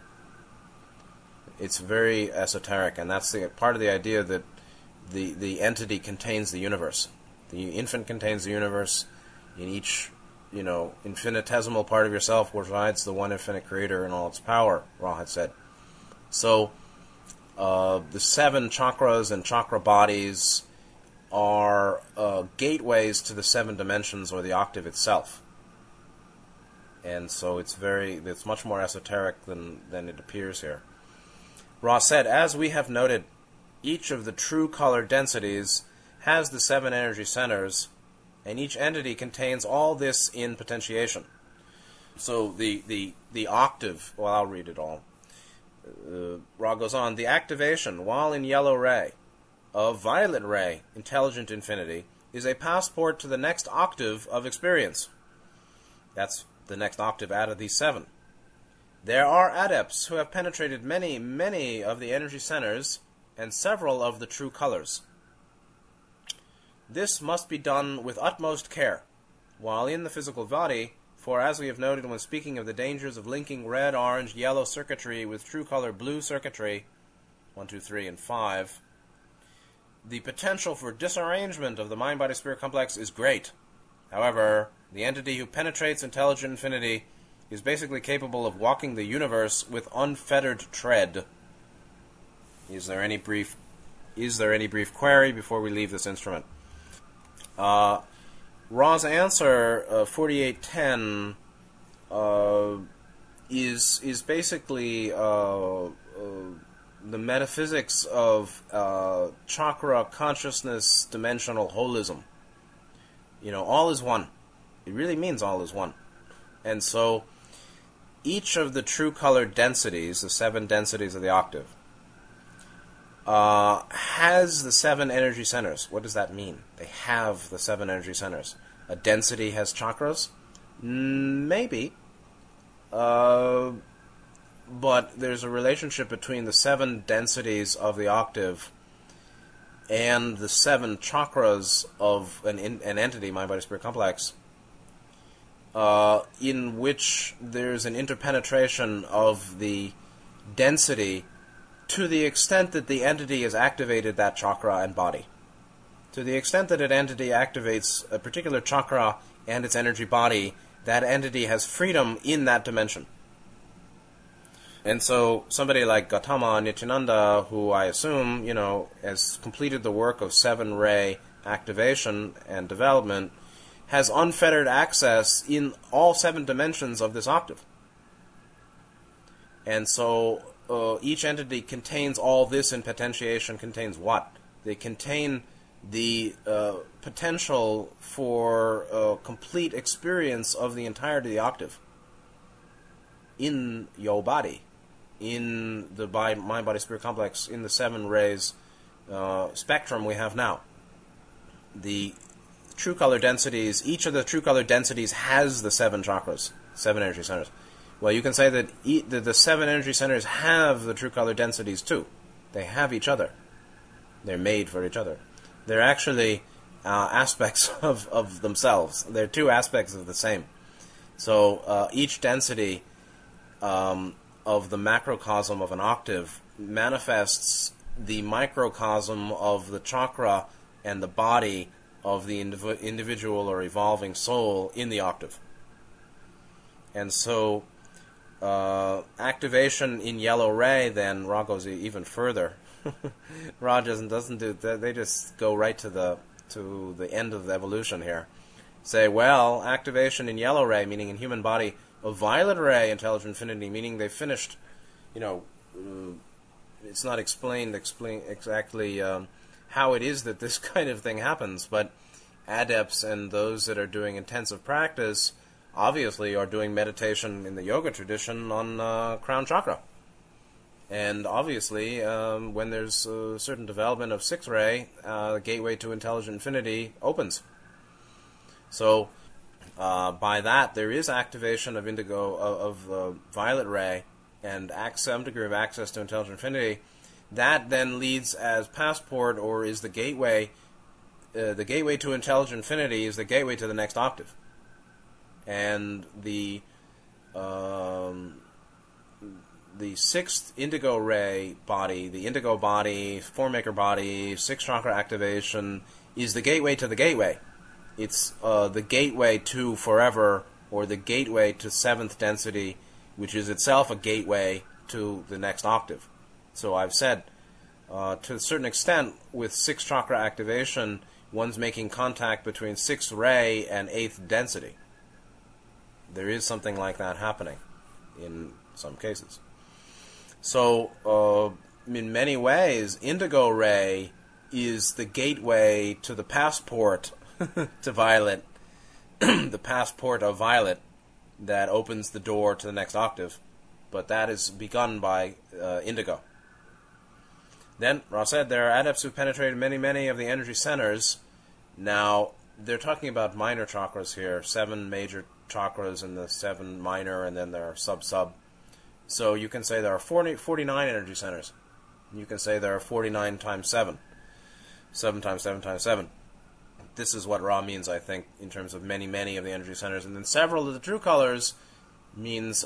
It's very esoteric, and that's part of the idea that the entity contains the universe. The infant contains the universe. In each, infinitesimal part of yourself resides the one infinite creator in all its power, Ra had said. So, the seven chakras and chakra bodies are gateways to the seven dimensions or the octave itself. And so it's much more esoteric than it appears here. Ra said, as we have noted, each of the true color densities has the seven energy centers, and each entity contains all this in potentiation. So the octave, well, I'll read it all. Ra goes on, the activation, while in yellow ray, of violet ray, intelligent infinity, is a passport to the next octave of experience. That's the next octave out of these seven. There are adepts who have penetrated many, many of the energy centers and several of the true colors. This must be done with utmost care, while in the physical body, for as we have noted when speaking of the dangers of linking red, orange, yellow circuitry with true color blue circuitry, 1, 2, 3, and 5, the potential for disarrangement of the mind-body-spirit complex is great. However, the entity who penetrates intelligent infinity is basically capable of walking the universe with unfettered tread. Is there any brief query before we leave this instrument? Ra's answer, 4810, is basically the metaphysics of chakra consciousness dimensional holism. All is one. It really means all is one. And so each of the true color densities, the seven densities of the octave, has the seven energy centers. What does that mean? They have the seven energy centers. A density has chakras? Maybe. but there's a relationship between the seven densities of the octave and the seven chakras of an entity, mind, body, spirit complex, in which there's an interpenetration of the density to the extent that the entity has activated that chakra and body. To the extent that an entity activates a particular chakra and its energy body, that entity has freedom in that dimension. And so somebody like Gautama Nityananda, who I assume, you know, has completed the work of seven-ray activation and development, has unfettered access in all seven dimensions of this octave. And so each entity contains all this in potentiation. Contains what? They contain the potential for complete experience of the entirety of the octave in your body, in the mind, body, spirit complex, in the seven rays spectrum we have now. The true color densities, each of the true color densities has the seven chakras, seven energy centers. Well, you can say that the seven energy centers have the true color densities too. They have each other. They're made for each other. They're actually aspects of themselves. They're two aspects of the same. So each density of the macrocosm of an octave manifests the microcosm of the chakra and the body of the individual or evolving soul in the octave. And so activation in yellow ray then, Ra goes even further. Ra doesn't do that. They just go right to the end of the evolution here. Say, well, activation in yellow ray, meaning in human body, of violet ray, intelligent infinity, meaning they finished, you know, it's not explained exactly how it is that this kind of thing happens, but adepts and those that are doing intensive practice obviously are doing meditation in the yoga tradition on crown chakra. And obviously, when there's a certain development of sixth ray, the gateway to intelligent infinity opens. So, by that, there is activation of indigo, of violet ray, and some degree of access to intelligent infinity. That then leads as passport, or is the gateway. The gateway to intelligent infinity is the gateway to the next octave. And the sixth indigo ray body, the indigo body, formmaker body, sixth chakra activation, is the gateway to the gateway. It's the gateway to forever, or the gateway to seventh density, which is itself a gateway to the next octave. So I've said, to a certain extent, with sixth chakra activation, one's making contact between sixth ray and eighth density. There is something like that happening in some cases. So, in many ways, indigo ray is the gateway to the passport to violet, the passport of violet that opens the door to the next octave. But that is begun by indigo. Then, Ra said, there are adepts who penetrated many, many of the energy centers. Now, they're talking about minor chakras here, seven major chakras and the seven minor, and then there are sub-sub. So you can say there are 49 energy centers. You can say there are 49 times 7. 7 times 7 times 7. This is what Ra means, I think, in terms of many, many of the energy centers. And then several of the true colors means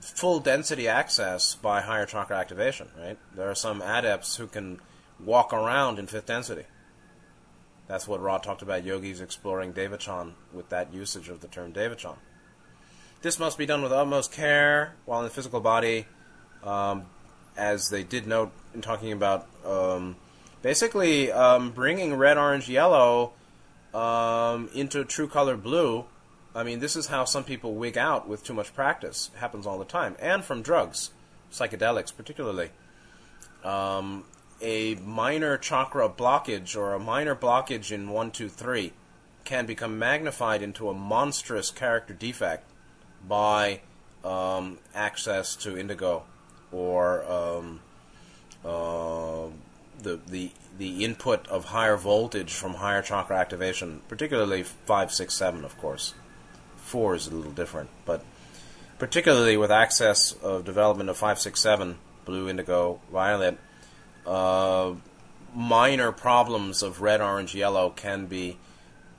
full density access by higher chakra activation, right? There are some adepts who can walk around in fifth density. That's what Ra talked about yogis exploring devachan with that usage of the term devachan. This must be done with utmost care while in the physical body, as they did note in talking about basically bringing red, orange, yellow into true color blue. I mean, this is how some people wig out with too much practice. It happens all the time. And from drugs, psychedelics particularly. A minor chakra blockage or a minor blockage in 1, 2, 3 can become magnified into a monstrous character defect by access to indigo or the input of higher voltage from higher chakra activation, particularly 5, 6, 7, of course. 4 is a little different, but particularly with access of development of 567, blue, indigo, violet, minor problems of red, orange, yellow can be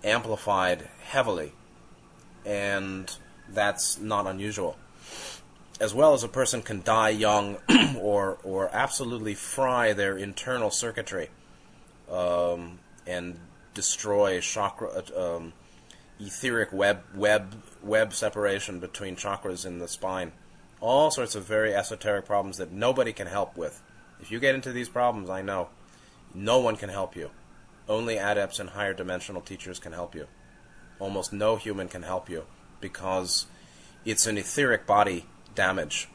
amplified heavily, and that's not unusual. As well as a person can die young or absolutely fry their internal circuitry and destroy chakra etheric web separation between chakras in the spine. All sorts of very esoteric problems that nobody can help with. If you get into these problems, I know, no one can help you. Only adepts and higher dimensional teachers can help you. Almost no human can help you because it's an etheric body damage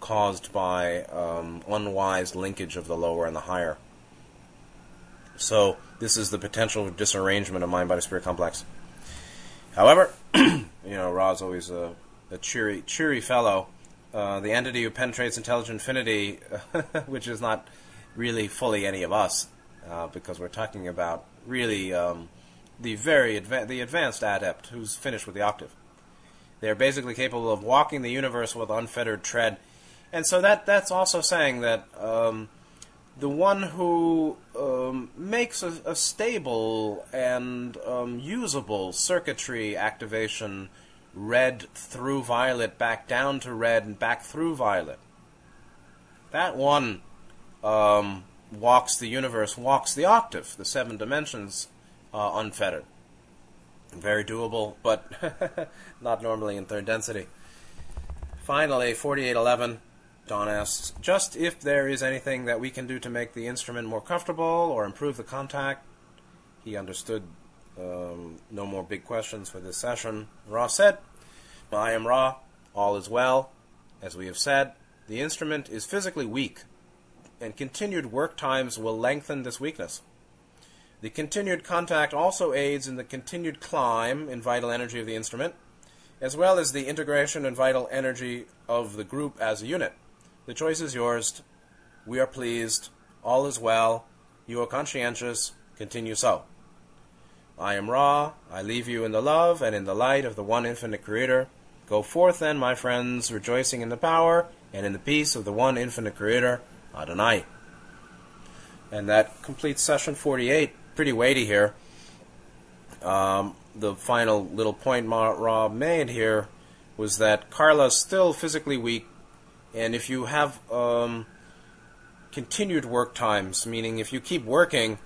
caused by unwise linkage of the lower and the higher. So this is the potential disarrangement of mind-body-spirit complex. However, Ra's always a cheery fellow. The entity who penetrates intelligent infinity, which is not really fully any of us, because we're talking about really the advanced adept who's finished with the octave. They're basically capable of walking the universe with unfettered tread. And so that's also saying that the one who makes a stable and usable circuitry activation red through violet, back down to red, and back through violet, that one walks the universe, walks the octave, the seven dimensions, unfettered. Very doable, but not normally in third density. Finally, 4811, Don asks, just if there is anything that we can do to make the instrument more comfortable or improve the contact. He understood no more big questions for this session. Ra said, I am Ra, all is well. As we have said, the instrument is physically weak, and continued work times will lengthen this weakness. The continued contact also aids in the continued climb in vital energy of the instrument, as well as the integration and vital energy of the group as a unit. The choice is yours. We are pleased. All is well. You are conscientious. Continue so. I am Ra. I leave you in the love and in the light of the one infinite creator. Go forth then, my friends, rejoicing in the power and in the peace of the one infinite creator, Adonai. And that completes session 48. Pretty weighty here. The final little point Ra made here was that Carla's still physically weak, and if you have continued work times, meaning if you keep working,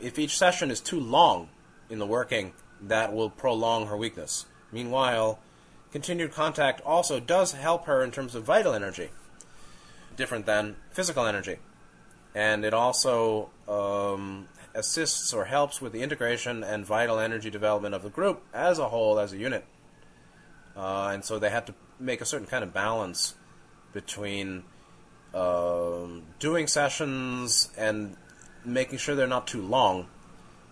if each session is too long in the working, that will prolong her weakness. Meanwhile, continued contact also does help her in terms of vital energy, different than physical energy. And it also assists or helps with the integration and vital energy development of the group as a whole, as a unit. And so they have to make a certain kind of balance between doing sessions and making sure they're not too long,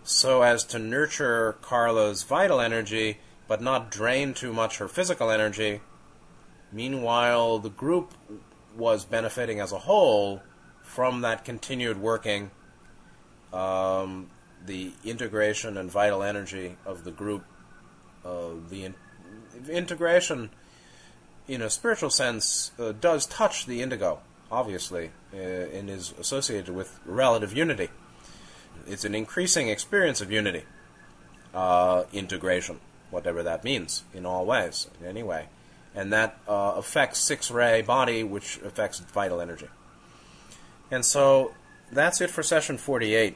so as to nurture Carla's vital energy but not drain too much her physical energy. Meanwhile, the group was benefiting as a whole from that continued working. The integration and vital energy of the group, the integration in a spiritual sense does touch the indigo, obviously, and is associated with relative unity. It's an increasing experience of unity, integration, whatever that means, in all ways, in any way. And that affects six-ray body, which affects vital energy. And so that's it for session 48.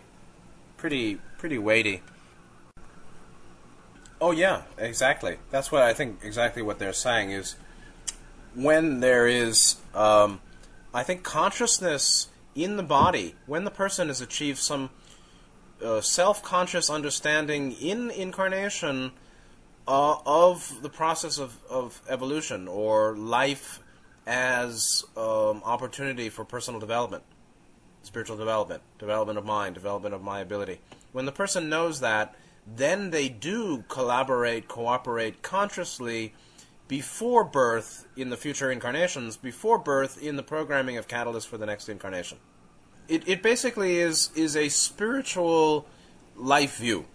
Pretty weighty. Oh yeah, exactly. That's what I think. Exactly what they're saying is, when there is, I think, consciousness in the body, when the person has achieved some self-conscious understanding in incarnation of the process of evolution or life as opportunity for personal development. Spiritual development, development of mind, development of my ability. When the person knows that, then they do collaborate, cooperate consciously before birth in the future incarnations, before birth in the programming of catalyst for the next incarnation. It basically is a spiritual life view,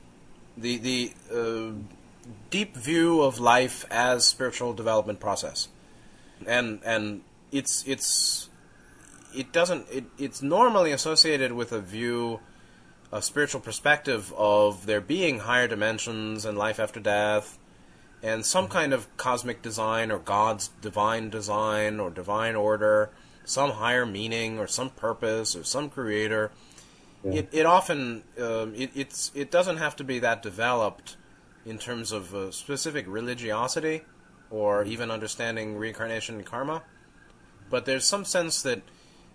the deep view of life as spiritual development process. and it's normally associated with a view, a spiritual perspective of there being higher dimensions and life after death, and some kind of cosmic design or God's divine design or divine order, some higher meaning or some purpose or some creator. Yeah. It often it doesn't have to be that developed in terms of specific religiosity or even understanding reincarnation and karma, but there's some sense that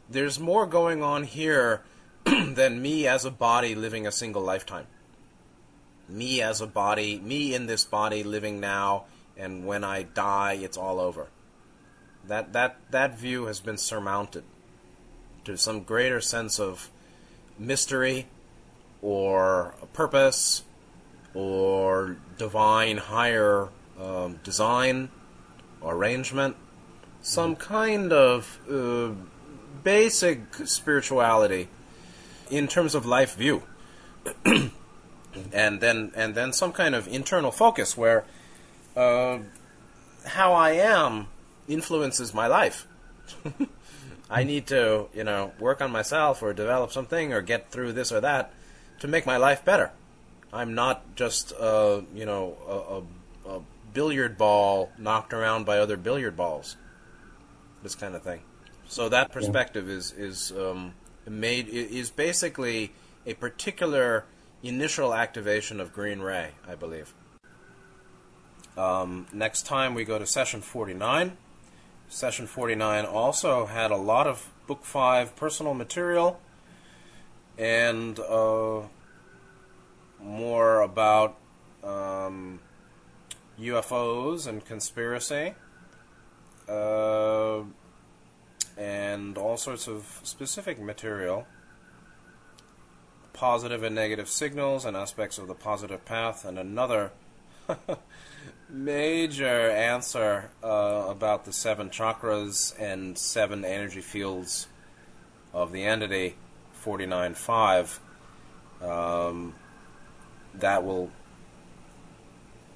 there's more going on here than me as a body living a single lifetime. Me as a body, me in this body living now, and when I die, it's all over. That view has been surmounted to some greater sense of mystery or purpose or divine higher design or arrangement, some kind of basic spirituality in terms of life view. and then some kind of internal focus where how I am influences my life. I need to, work on myself or develop something or get through this or that to make my life better. I'm not just, a billiard ball knocked around by other billiard balls. This kind of thing. So that perspective is basically a particular initial activation of Green Ray, I believe. Next time we go to session 49. Session 49 also had a lot of Book 5 personal material and more about UFOs and conspiracy and all sorts of specific material, positive and negative signals and aspects of the positive path, and another major answer about the 7 chakras and 7 energy fields of the entity, 49.5. That will...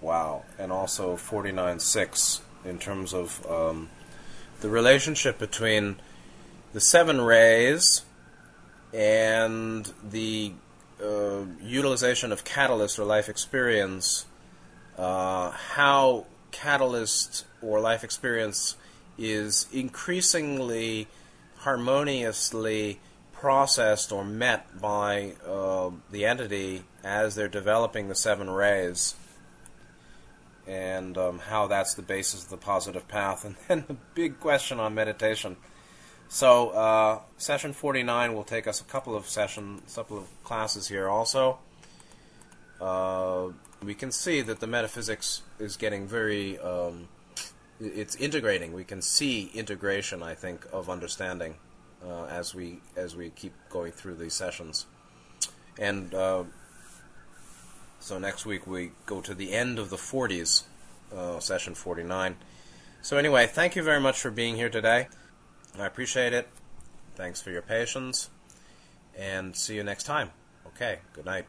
Wow. And also 49.6 in terms of the relationship between the 7 rays and the utilization of catalyst or life experience. How catalyst or life experience is increasingly harmoniously processed or met by the entity as they're developing the 7 rays, and how that's the basis of the positive path, and then the big question on meditation. So session 49 will take us a couple of classes here also. We can see that the metaphysics is getting very, it's integrating. We can see integration, I think, of understanding as we keep going through these sessions. And so next week we go to the end of the 40s, session 49. So anyway, thank you very much for being here today. I appreciate it. Thanks for your patience. And see you next time. Okay, good night.